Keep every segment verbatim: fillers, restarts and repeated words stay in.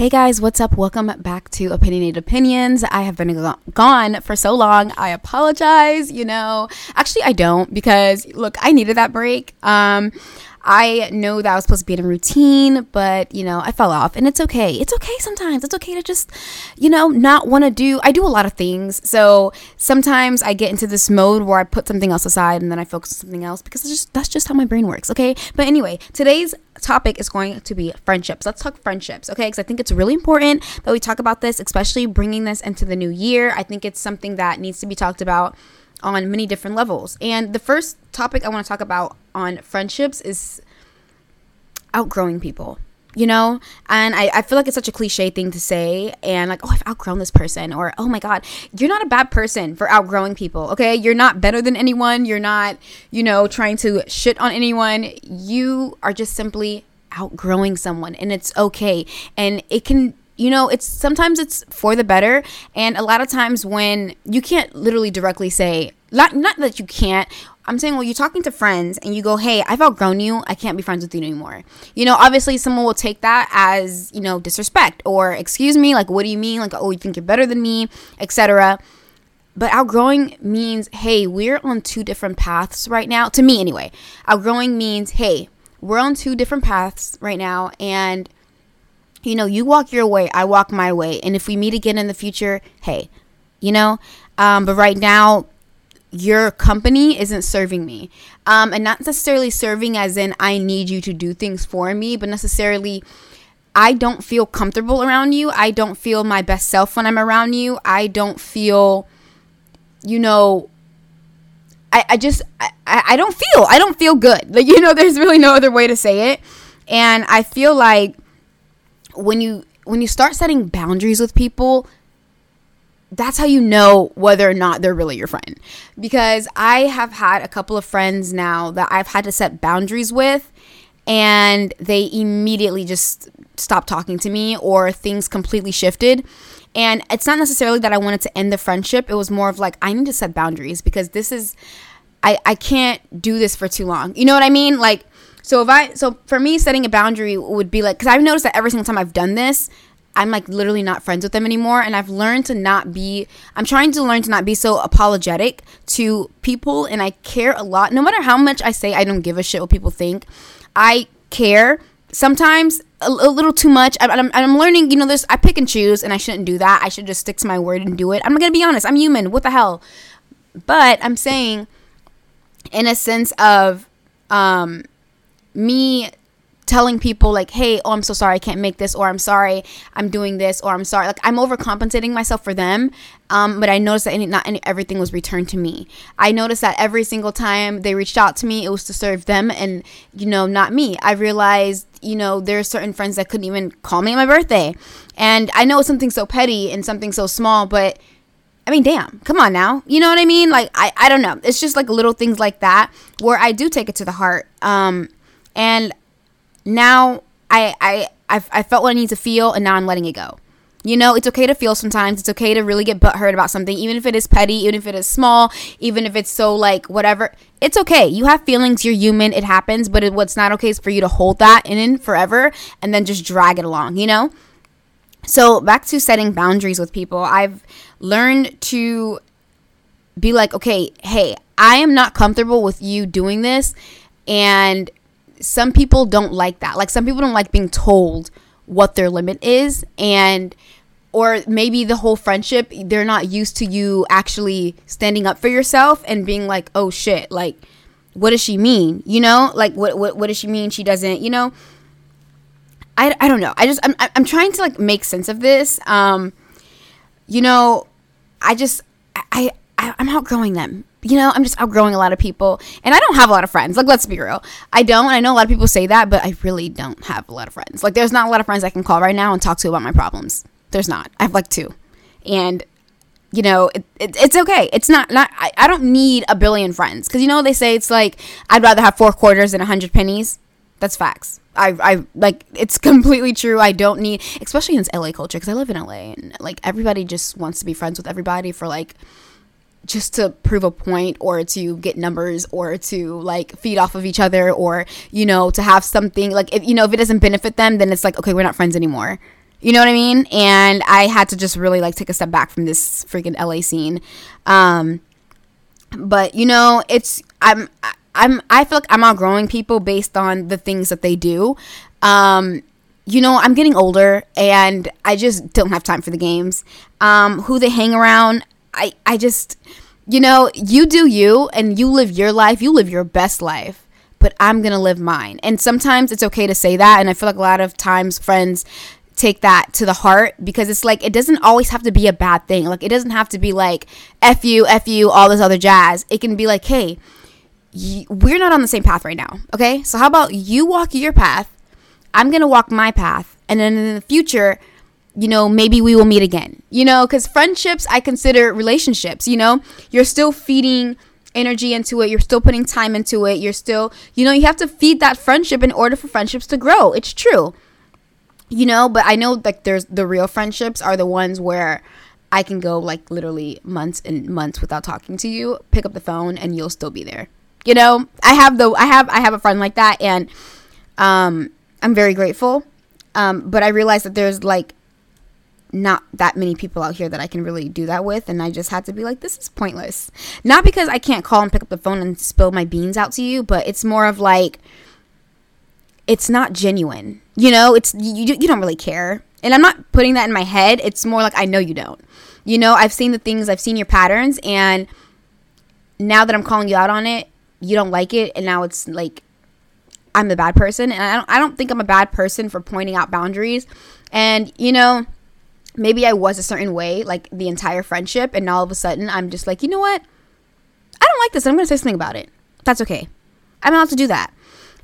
Hey guys, what's up? Welcome back to Opinionated Opinions. I have been go- gone for so long. I apologize, you know. Actually, I don't because, look, I needed that break. Um, I know that I was supposed to be in a routine, but, you know, I fell off. And it's okay. It's okay sometimes. It's okay to just, you know, not want to do. I do a lot of things. So sometimes I get into this mode where I put something else aside and then I focus on something else because it's just, that's just how my brain works, okay? But anyway, today's topic is going to be friendships. Let's talk friendships, okay? Because I think it's really important that we talk about this, especially bringing this into the new year. I think it's something that needs to be talked about on many different levels. And the first topic I want to talk about on friendships is outgrowing people, you know? And I, I feel like it's such a cliche thing to say, and like, oh, I've outgrown this person, or oh my God, you're not a bad person for outgrowing people, okay? You're not better than anyone. You're not, you know, trying to shit on anyone. You are just simply outgrowing someone, and it's okay. And it can, you know, it's sometimes it's for the better. And a lot of times when you can't literally directly say, not, not that you can't, I'm saying, well, you're talking to friends and you go, hey, I've outgrown you. I can't be friends with you anymore. You know, obviously someone will take that as, you know, disrespect or excuse me, like, what do you mean? Like, oh, you think you're better than me, et cetera. But outgrowing means, hey, we're on two different paths right now. To me anyway, outgrowing means, hey, we're on two different paths right now, and you know, you walk your way, I walk my way. And if we meet again in the future, hey, you know, um, but right now, your company isn't serving me. Um, and not necessarily serving as in I need you to do things for me, but necessarily I don't feel comfortable around you. I don't feel my best self when I'm around you. I don't feel, you know, I, I just, I, I don't feel, I don't feel good. Like, you know, there's really no other way to say it. And I feel like, When you when you start setting boundaries with people, that's how you know whether or not they're really your friend. Because I have had a couple of friends now that I've had to set boundaries with, and they immediately just stopped talking to me, or things completely shifted. And it's not necessarily that I wanted to end the friendship. It was more of like, I need to set boundaries because this is, I, I can't do this for too long. You know what I mean? Like, So if I, so for me, setting a boundary would be like, because I've noticed that every single time I've done this, I'm like literally not friends with them anymore. And I've learned to not be, I'm trying to learn to not be so apologetic to people. And I care a lot. No matter how much I say I don't give a shit what people think, I care sometimes a, a little too much. I, I'm, I'm learning, you know, there's, I pick and choose, and I shouldn't do that. I should just stick to my word and do it. I'm going to be honest. I'm human. What the hell? But I'm saying in a sense of, um, me telling people like, hey, oh, I'm so sorry, I can't make this, or I'm sorry, I'm doing this, or I'm sorry, like I'm overcompensating myself for them. Um, but I noticed that any, not any, everything was returned to me. I noticed that every single time they reached out to me, it was to serve them and, you know, not me. I realized, you know, there are certain friends that couldn't even call me on my birthday. And I know it's something so petty and something so small, but I mean, damn, come on now. You know what I mean? Like, I, I don't know. It's just like little things like that where I do take it to the heart. Um, And now I I I've, I felt what I need to feel, and now I'm letting it go. You know, it's okay to feel sometimes. It's okay to really get butthurt about something, even if it is petty, even if it is small, even if it's so like whatever. It's okay. You have feelings. You're human. It happens. But it, what's not okay is for you to hold that in forever and then just drag it along, you know? So back to setting boundaries with people. I've learned to be like, okay, hey, I am not comfortable with you doing this, and some people don't like that. Like some people don't like being told what their limit is, and or maybe the whole friendship, they're not used to you actually standing up for yourself and being like, oh shit, like what does she mean? You know, like what what, what does she mean? She doesn't, you know, I, I don't know. I just, I'm, I'm trying to like make sense of this. Um, you know, I just, I, I I'm outgrowing them. You know, I'm just outgrowing a lot of people, and I don't have a lot of friends. Like, let's be real. I don't. I know a lot of people say that, but I really don't have a lot of friends. Like, there's not a lot of friends I can call right now and talk to about my problems. There's not. I have like two. And, you know, it, it, it's okay. It's not, not I, I don't need a billion friends. Because, you know, they say it's like, I'd rather have four quarters than a hundred pennies. That's facts. I, I, like, it's completely true. I don't need, especially in this L A culture, because I live in L A, and, like, everybody just wants to be friends with everybody for, like, just to prove a point, or to get numbers, or to like feed off of each other, or, you know, to have something like, if, you know, if it doesn't benefit them, then it's like, okay, we're not friends anymore. You know what I mean? And I had to just really like take a step back from this freaking L A scene. Um, but you know, it's, I'm, I'm, I feel like I'm outgrowing people based on the things that they do. Um, you know, I'm getting older and I just don't have time for the games. Um, who they hang around. I, I just, you know, you do you and you live your life. You live your best life. But I'm going to live mine. And sometimes it's okay to say that. And I feel like a lot of times friends take that to the heart, because it's like, it doesn't always have to be a bad thing. Like, it doesn't have to be like, F you, F you, all this other jazz. It can be like, hey, y- we're not on the same path right now. Okay. So how about you walk your path? I'm going to walk my path. And then in the future, you know, maybe we will meet again, you know, because friendships, I consider relationships, you know, you're still feeding energy into it, you're still putting time into it, you're still, you know, you have to feed that friendship in order for friendships to grow. It's true, you know. But I know, like, there's the real friendships are the ones where I can go like literally months and months without talking to you, pick up the phone and you'll still be there, you know. I have the I have I have a friend like that, and um I'm very grateful, um but I realized that there's like not that many people out here that I can really do that with, and I just had to be like, this is pointless. Not because I can't call and pick up the phone and spill my beans out to you, but it's more of like, it's not genuine, you know. It's you, you don't really care, and I'm not putting that in my head. It's more like, I know you don't, you know. I've seen the things, I've seen your patterns, and now that I'm calling you out on it, you don't like it, and now it's like I'm the bad person. And I don't, I don't think I'm a bad person for pointing out boundaries. And you know, maybe I was a certain way, like, the entire friendship, and all of a sudden, I'm just like, you know what? I don't like this. I'm going to say something about it. That's okay. I'm allowed to do that.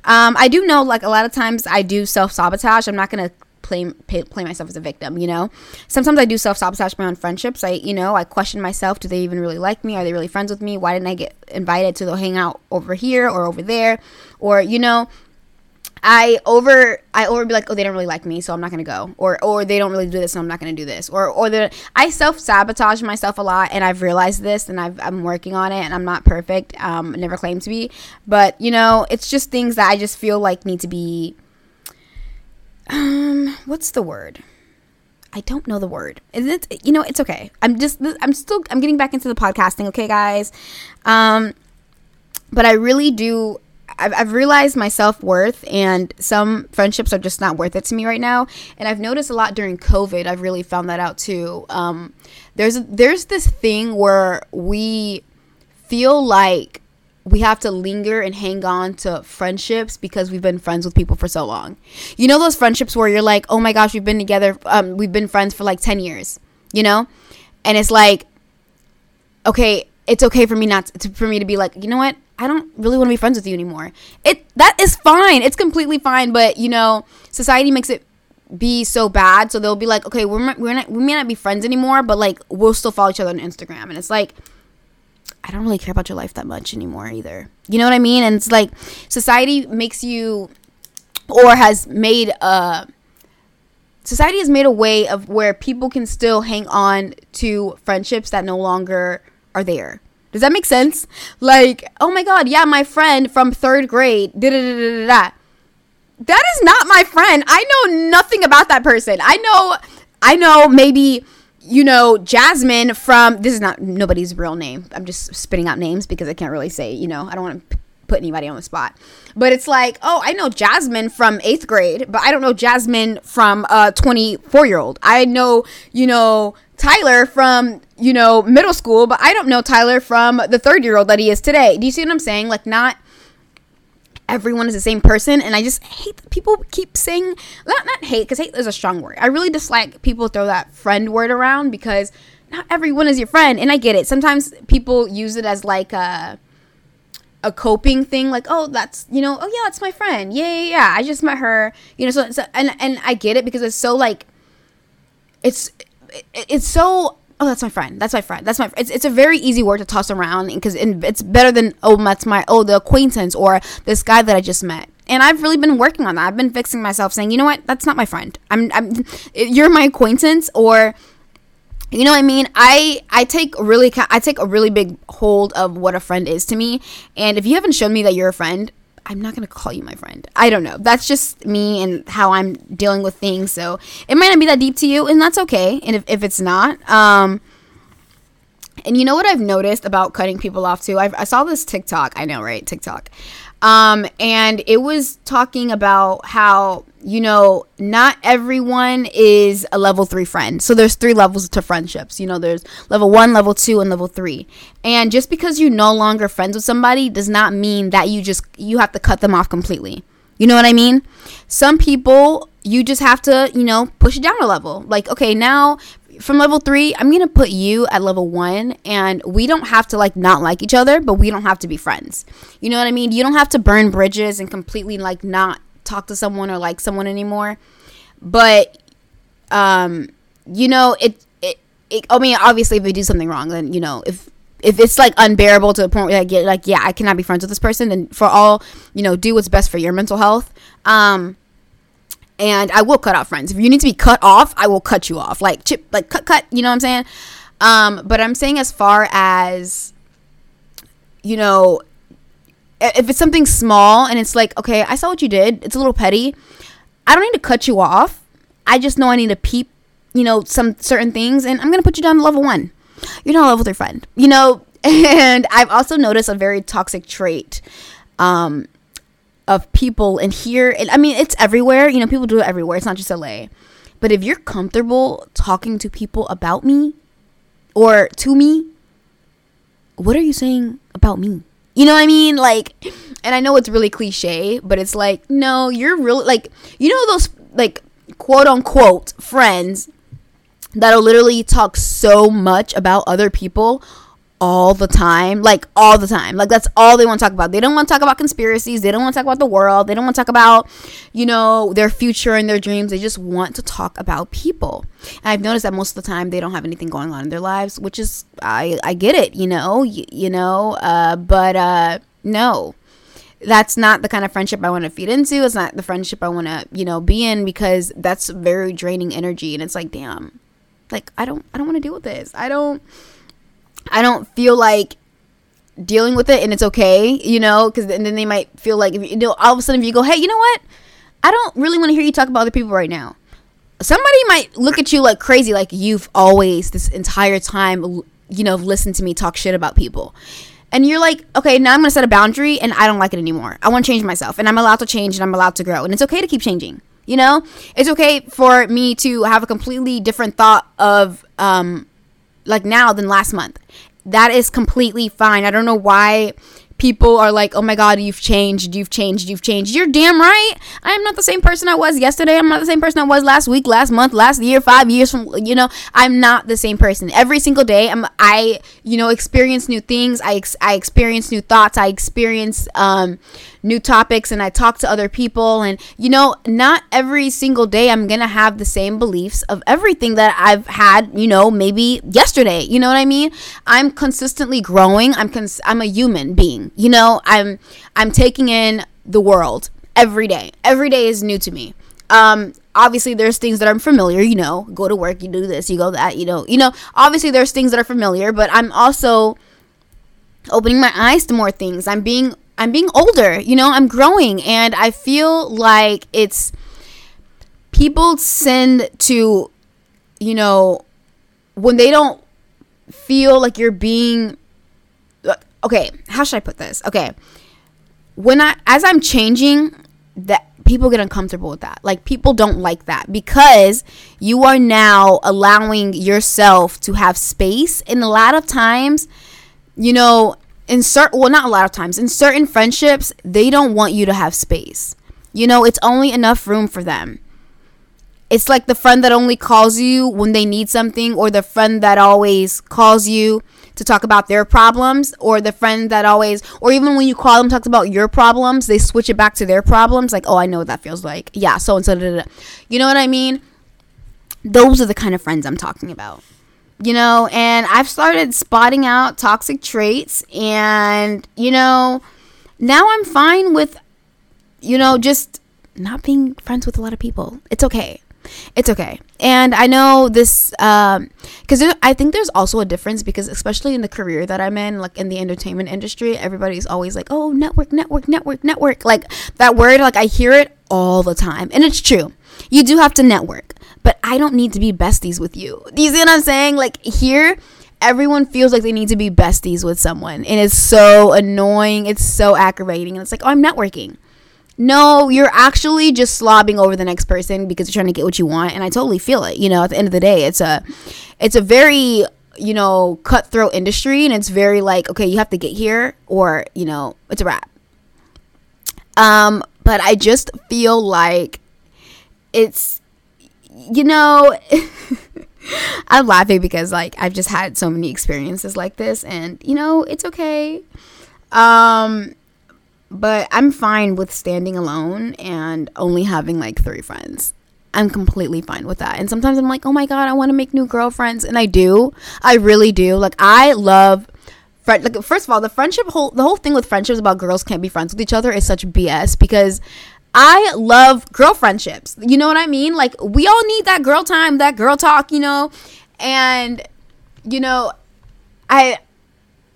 Um, I do know, like, a lot of times I do self-sabotage. I'm not going to play, play myself as a victim, you know? Sometimes I do self-sabotage my own friendships. I, you know, I question myself. Do they even really like me? Are they really friends with me? Why didn't I get invited to the hangout over here or over there? Or, you know, I over, I over be like, oh, they don't really like me, so I'm not going to go. Or, or they don't really do this, so I'm not going to do this. Or, or the, I self-sabotage myself a lot, and I've realized this, and I've, I'm working on it, and I'm not perfect. Um, I never claim to be. But, you know, it's just things that I just feel like need to be, um, what's the word? I don't know the word. And it's, you know, it's okay. I'm just, I'm still, I'm getting back into the podcasting, okay, guys? Um, but I really do, I've, I've realized my self-worth, and some friendships are just not worth it to me right now. And I've noticed a lot during COVID. I've really found that out too. Um, there's there's this thing where we feel like we have to linger and hang on to friendships because we've been friends with people for so long. You know, those friendships where you're like, oh my gosh, we've been together. Um, we've been friends for like ten years, you know? And it's like, okay, it's okay for me not to, for me to be like, you know what? I don't really want to be friends with you anymore. It that is fine. It's completely fine. But, you know, society makes it be so bad. So they'll be like, okay, we're we're not we may not be friends anymore, but like we'll still follow each other on Instagram. And it's like, I don't really care about your life that much anymore either. You know what I mean? And it's like society makes you, or has made a society has made a way of where people can still hang on to friendships that no longer are there. Does that make sense? Like, oh my God, yeah, my friend from third grade, da da da da da. That is not my friend. I know nothing about that person. I know, I know maybe, you know, Jasmine from, this is not nobody's real name. I'm just spitting out names because I can't really say, you know, I don't want to put anybody on the spot. But it's like, oh, I know Jasmine from eighth grade, but I don't know Jasmine from a twenty-four-year-old. I know, you know, Tyler from, you know, middle school, but I don't know Tyler from the third-year-old that he is today. Do you see what I'm saying? Like, not everyone is the same person, and I just hate that people keep saying, not, not hate, because hate is a strong word. I really dislike people throw that friend word around, because not everyone is your friend, and I get it. Sometimes people use it as, like, a... a coping thing, like, oh, that's, you know, oh yeah, that's my friend, yeah yeah yeah, I just met her, you know. So, so and and I get it, because it's so like, it's it's so, oh, that's my friend, that's my friend, that's my fr-. It's, it's a very easy word to toss around, because it's better than, oh, that's my, oh, the acquaintance, or this guy that I just met. And I've really been working on that. I've been fixing myself, saying, you know what, that's not my friend. I'm, I'm you're my acquaintance, or, you know what I mean? I, I take really I take a really big hold of what a friend is to me. And if you haven't shown me that you're a friend, I'm not going to call you my friend. I don't know. That's just me and how I'm dealing with things. So it might not be that deep to you, and that's okay. And if, if it's not, um, and you know what I've noticed about cutting people off too? I've, I saw this TikTok. I know, right? TikTok. Um, and it was talking about how, you know, not everyone is a level three friend. So there's three levels to friendships. You know, there's level one, level two, and level three. And just because you're no longer friends with somebody does not mean that you just, you have to cut them off completely. You know what I mean? Some people, you just have to, you know, push it down a level. Like, okay, now from level three, I'm going to put you at level one, and we don't have to like not like each other, but we don't have to be friends. You know what I mean? You don't have to burn bridges and completely like not talk to someone or like someone anymore. But, um, you know, it, it, it, I mean, obviously if we do something wrong, then, you know, if, if it's like unbearable to a point where I get like, yeah, I cannot be friends with this person, then for all, you know, do what's best for your mental health. Um, And I will cut off friends. If you need to be cut off, I will cut you off. Like, chip, like, cut, cut. You know what I'm saying? Um, but I'm saying as far as, you know, if it's something small and it's like, okay, I saw what you did. It's a little petty. I don't need to cut you off. I just know I need to peep, you know, some certain things. And I'm going to put you down to level one. You're not a level three friend. You know, and I've also noticed a very toxic trait. Um... of people in here, and I mean, it's everywhere, you know, people do it everywhere, it's not just L A, but if you're comfortable talking to people about me, or to me, what are you saying about me? You know what I mean? Like, and I know it's really cliche, but it's like, no, you're really, like, you know those, like, quote-unquote friends that'll literally talk so much about other people all the time, like all the time, like that's all they want to talk about. They don't want to talk about conspiracies, they don't want to talk about the world, they don't want to talk about, you know, their future and their dreams. They just want to talk about people. And I've noticed that most of the time they don't have anything going on in their lives, which is i i get it, you know, y- you know uh but uh no, that's not the kind of friendship I want to feed into. It's not the friendship I want to, you know, be in, because that's very draining energy. And it's like, damn, like i don't i don't want to deal with this. I don't I don't feel like dealing with it, and it's okay, you know, because and then they might feel like, if you, you know, all of a sudden if you go, hey, you know what? I don't really want to hear you talk about other people right now. Somebody might look at you like crazy, like you've always this entire time, you know, listened to me talk shit about people. And you're like, okay, now I'm going to set a boundary, and I don't like it anymore. I want to change myself, and I'm allowed to change, and I'm allowed to grow, and it's okay to keep changing. You know, it's okay for me to have a completely different thought of, um, like now than last month. That is completely fine. I don't know why people are like, oh my God, you've changed, you've changed, you've changed. You're damn right. I am not the same person I was yesterday. I'm not the same person I was last week, last month, last year, five years from, you know, I'm not the same person. Every single day, I'm, I, you know, experience new things. I, ex- I experience new thoughts. I experience um, new topics, and I talk to other people. And, you know, not every single day I'm going to have the same beliefs of everything that I've had, you know, maybe yesterday. You know what I mean? I'm consistently growing. I'm cons- I'm a human being. You know, I'm I'm taking in the world every day. Every day is new to me. Um, obviously, there's things that I'm familiar, you know, go to work, you do this, you go that, you know, you know, obviously, there's things that are familiar, but I'm also opening my eyes to more things. I'm being I'm being older, you know, I'm growing, and I feel like it's people send to, you know, when they don't feel like you're being. Okay, how should I put this? Okay, when I, as I'm changing, that people get uncomfortable with that. Like, people don't like that, because you are now allowing yourself to have space. And a lot of times, you know, in certain, well, not a lot of times, in certain friendships, they don't want you to have space. You know, it's only enough room for them. It's like the friend that only calls you when they need something, or the friend that always calls you to talk about their problems, or the friend that always, or even when you call them, talks about your problems, they switch it back to their problems. Like, oh, I know what that feels like. Yeah, so and so, da, da, da. You know what I mean? Those are the kind of friends I'm talking about. You know, and I've started spotting out toxic traits, and, you know, now I'm fine with, you know, just not being friends with a lot of people. It's okay. It's okay. And I know this, um, because I think there's also a difference, because especially in the career that I'm in, like in the entertainment industry, everybody's always like, oh, network, network, network, network. Like that word, like I hear it all the time. And it's true. You do have to network, but I don't need to be besties with you. You see what I'm saying? Like here, everyone feels like they need to be besties with someone. And it's so annoying. It's so aggravating. And it's like, oh, I'm networking. No, you're actually just slobbing over the next person because you're trying to get what you want. And I totally feel it. You know, at the end of the day, it's a it's a very, you know, cutthroat industry. And it's very like, okay, you have to get here or, you know, it's a wrap. Um, but I just feel like it's, you know, I'm laughing because like I've just had so many experiences like this, and, you know, it's okay. Um, but I'm fine with standing alone and only having like three friends. I'm completely fine with that. And sometimes I'm like, oh my God, I want to make new girlfriends. And I do. I really do. Like I love friend. Like first of all, the friendship whole, the whole thing with friendships about girls can't be friends with each other is such B S, because I love girl friendships. You know what I mean? Like we all need that girl time, that girl talk, you know? And, you know, I,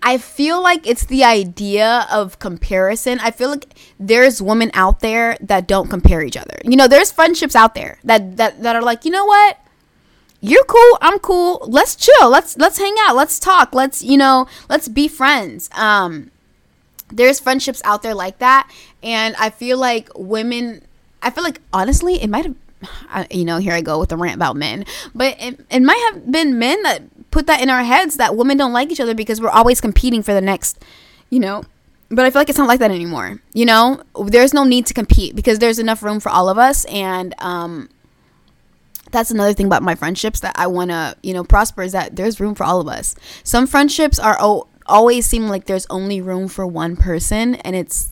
I feel like it's the idea of comparison. I feel like there's women out there that don't compare each other. You know, there's friendships out there that, that, that are like, you know what? You're cool. I'm cool. Let's chill. Let's, let's hang out. Let's talk. Let's, you know, let's be friends. Um, There's friendships out there like that, and I feel like women, I feel like, honestly, it might have, you know, here I go with the rant about men, but it, it might have been men that put that in our heads that women don't like each other because we're always competing for the next, you know, but I feel like it's not like that anymore, you know, there's no need to compete because there's enough room for all of us, and, um, that's another thing about my friendships that I want to, you know, prosper is that there's room for all of us. Some friendships are, oh, always seem like there's only room for one person, and it's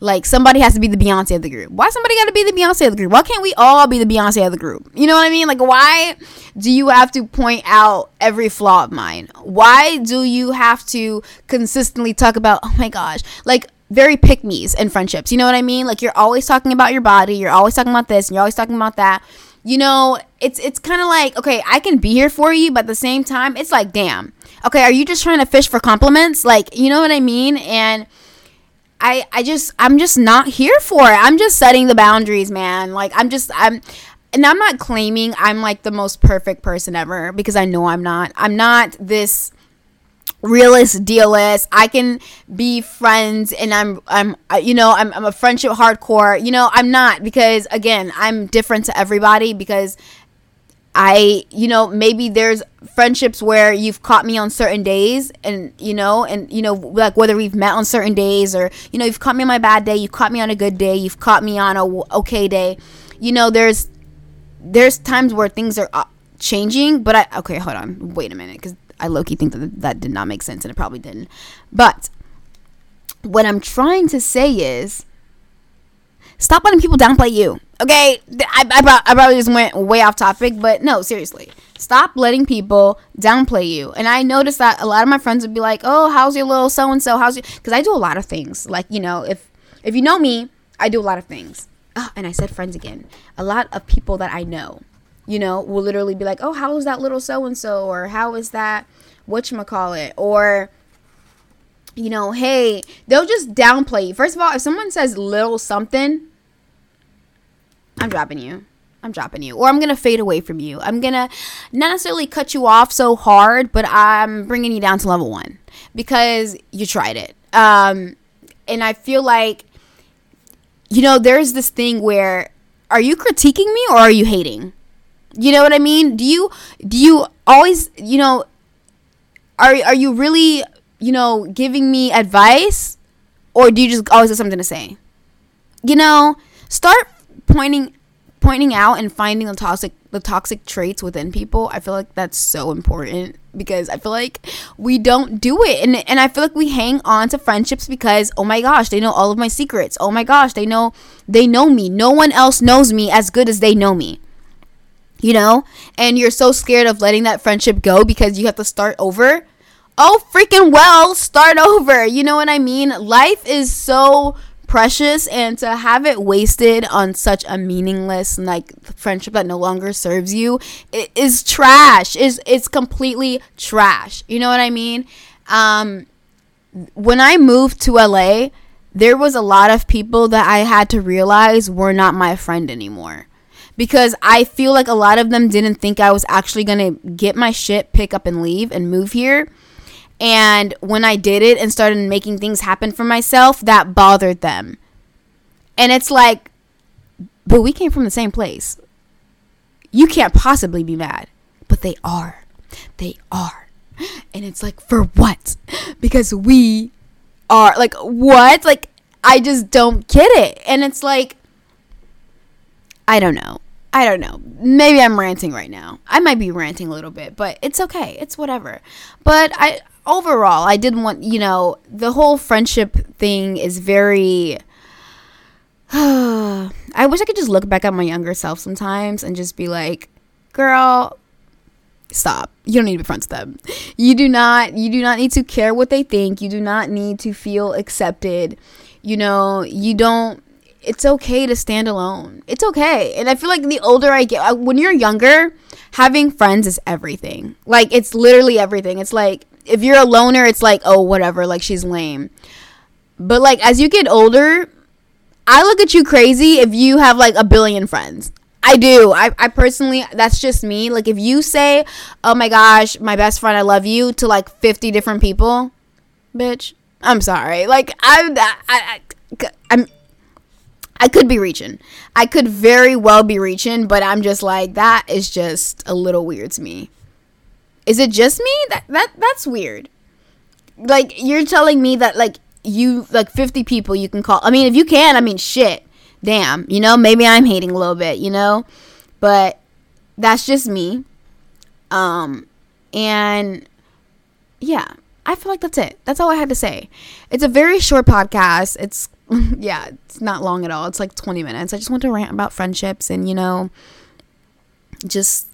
like somebody has to be the Beyonce of the group. Why somebody gotta be the Beyonce of the group? Why can't we all be the Beyonce of the group? You know what I mean? Like, why do you have to point out every flaw of mine? Why do you have to consistently talk about, oh my gosh, like very pick-me's in friendships? You know what I mean? Like you're always talking about your body, you're always talking about this, and you're always talking about that. You know, it's it's kind of like, okay, I can be here for you, but at the same time, it's like, damn, okay, are you just trying to fish for compliments? Like, you know what I mean? And I I just, I'm just not here for it. I'm just setting the boundaries, man. Like, I'm just, I'm, and I'm not claiming I'm like the most perfect person ever, because I know I'm not. I'm not this realist dealist. I can be friends, and I'm I'm you know I'm I'm a friendship hardcore. You know, I'm not, because again, I'm different to everybody, because I, you know, maybe there's friendships where you've caught me on certain days, and you know and you know like whether we've met on certain days, or you know you've caught me on my bad day, you've caught me on a good day, you've caught me on a okay day. You know, there's there's times where things are changing, but I okay hold on wait a minute because I low-key think that that did not make sense, and it probably didn't. But what I'm trying to say is, stop letting people downplay you, okay? I, I, I probably just went way off topic, but no, seriously. Stop letting people downplay you. And I noticed that a lot of my friends would be like, oh, how's your little so-and-so? How's your... Because I do a lot of things. Like, you know, if if you know me, I do a lot of things. Oh, and I said friends again. A lot of people that I know, you know, will literally be like, oh, how is that little so-and-so? Or how is that whatchamacallit? Or, you know, hey, they'll just downplay you. First of all, if someone says little something, I'm dropping you. I'm dropping you. Or I'm going to fade away from you. I'm going to not necessarily cut you off so hard, but I'm bringing you down to level one because you tried it. Um, and I feel like, you know, there's this thing where, are you critiquing me or are you hating? You know what I mean? Do you, do you always, you know, are, are you really, you know, giving me advice, or do you just always have something to say? You know, start pointing, pointing out and finding the toxic, the toxic traits within people. I feel like that's so important, because I feel like we don't do it. And, and I feel like we hang on to friendships because, oh my gosh, they know all of my secrets. Oh my gosh, they know, they know me. No one else knows me as good as they know me. You know, and you're so scared of letting that friendship go because you have to start over. Oh, freaking well, start over. You know what I mean? Life is so precious, and to have it wasted on such a meaningless like friendship that no longer serves you it is trash. Is it's completely trash. You know what I mean? Um, when I moved to L A, there was a lot of people that I had to realize were not my friend anymore, because I feel like a lot of them didn't think I was actually going to get my shit, pick up and leave and move here. And when I did it and started making things happen for myself, that bothered them. And it's like, but we came from the same place. You can't possibly be mad. But they are. They are. And it's like, for what? Because we are. Like, what? Like, I just don't get it. And it's like, I don't know. I don't know. Maybe I'm ranting right now. I might be ranting a little bit, but it's okay. It's whatever. But I overall, I didn't want, you know, the whole friendship thing is very I wish I could just look back at my younger self sometimes and just be like, girl, stop. You don't need to be friends with them. You do not you do not need to care what they think. You do not need to feel accepted. You know, you don't it's okay to stand alone. It's okay. And I feel like the older I get, when you're younger, having friends is everything. Like, it's literally everything. It's like, if you're a loner, it's like, oh, whatever, like, she's lame. But, like, as you get older, I look at you crazy if you have, like, a billion friends. I do. I, I personally, that's just me. Like, if you say, oh, my gosh, my best friend, I love you, to, like, fifty different people, bitch, I'm sorry. Like, I'm, I, I, I, I'm, I could be reaching. I could very well be reaching, but I'm just like, that is just a little weird to me. Is it just me? That that that's weird. Like, you're telling me that, like, you, like, fifty people you can call. I mean, if you can, I mean, shit. Damn, you know? Maybe I'm hating a little bit, you know? But that's just me. Um, and, yeah. I feel like that's it. That's all I had to say. It's a very short podcast. It's, yeah, it's not long at all. It's, like, twenty minutes. I just want to rant about friendships and, you know, just...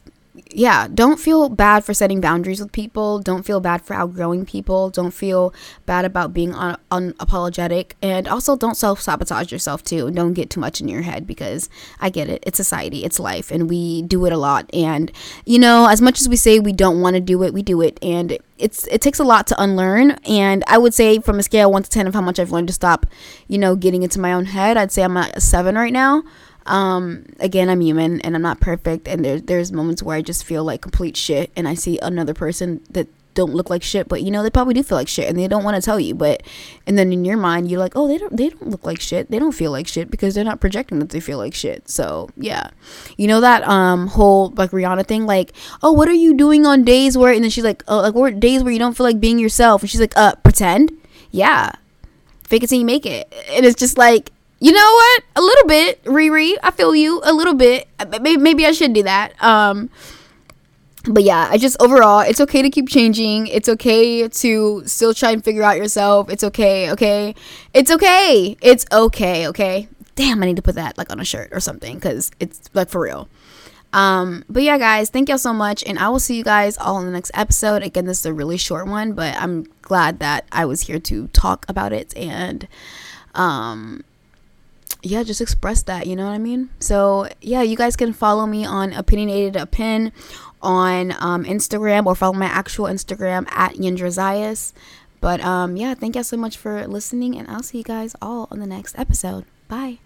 yeah, don't feel bad for setting boundaries with people. Don't feel bad for outgrowing people. Don't feel bad about being un- unapologetic. And also, don't self-sabotage yourself, too. Don't get too much in your head, because I get it. It's society. It's life. And we do it a lot. And, you know, as much as we say we don't want to do it, we do it. And it's it takes a lot to unlearn. And I would say from a scale one to ten of how much I've learned to stop, you know, getting into my own head, I'd say I'm at a seven right now. Um, again, I'm human and I'm not perfect, and there, there's moments where I just feel like complete shit, and I see another person that don't look like shit, but, you know, they probably do feel like shit, and they don't want to tell you, but, and then in your mind, you're like, oh, they don't, they don't look like shit, they don't feel like shit, because they're not projecting that they feel like shit, so, yeah, you know, that, um, whole, like, Rihanna thing, like, oh, what are you doing on days where, and then she's like, oh, like, what days where you don't feel like being yourself, and she's like, uh, pretend, yeah, fake it till you make it, and it's just like, you know what? A little bit, Riri. I feel you a little bit. Maybe, maybe I should do that. Um, but yeah, I just overall, it's okay to keep changing. It's okay to still try and figure out yourself. It's okay, okay? It's okay. It's okay, okay? Damn, I need to put that like on a shirt or something, because it's like for real. Um, but yeah, guys, thank y'all so much. And I will see you guys all in the next episode. Again, this is a really short one, but I'm glad that I was here to talk about it. And, um... yeah, just express that, you know what I mean? So, yeah, you guys can follow me on Opinionated Opin on um, Instagram, or follow my actual Instagram at Yandra Zayas. But, um, yeah, thank you all so much for listening, and I'll see you guys all on the next episode. Bye.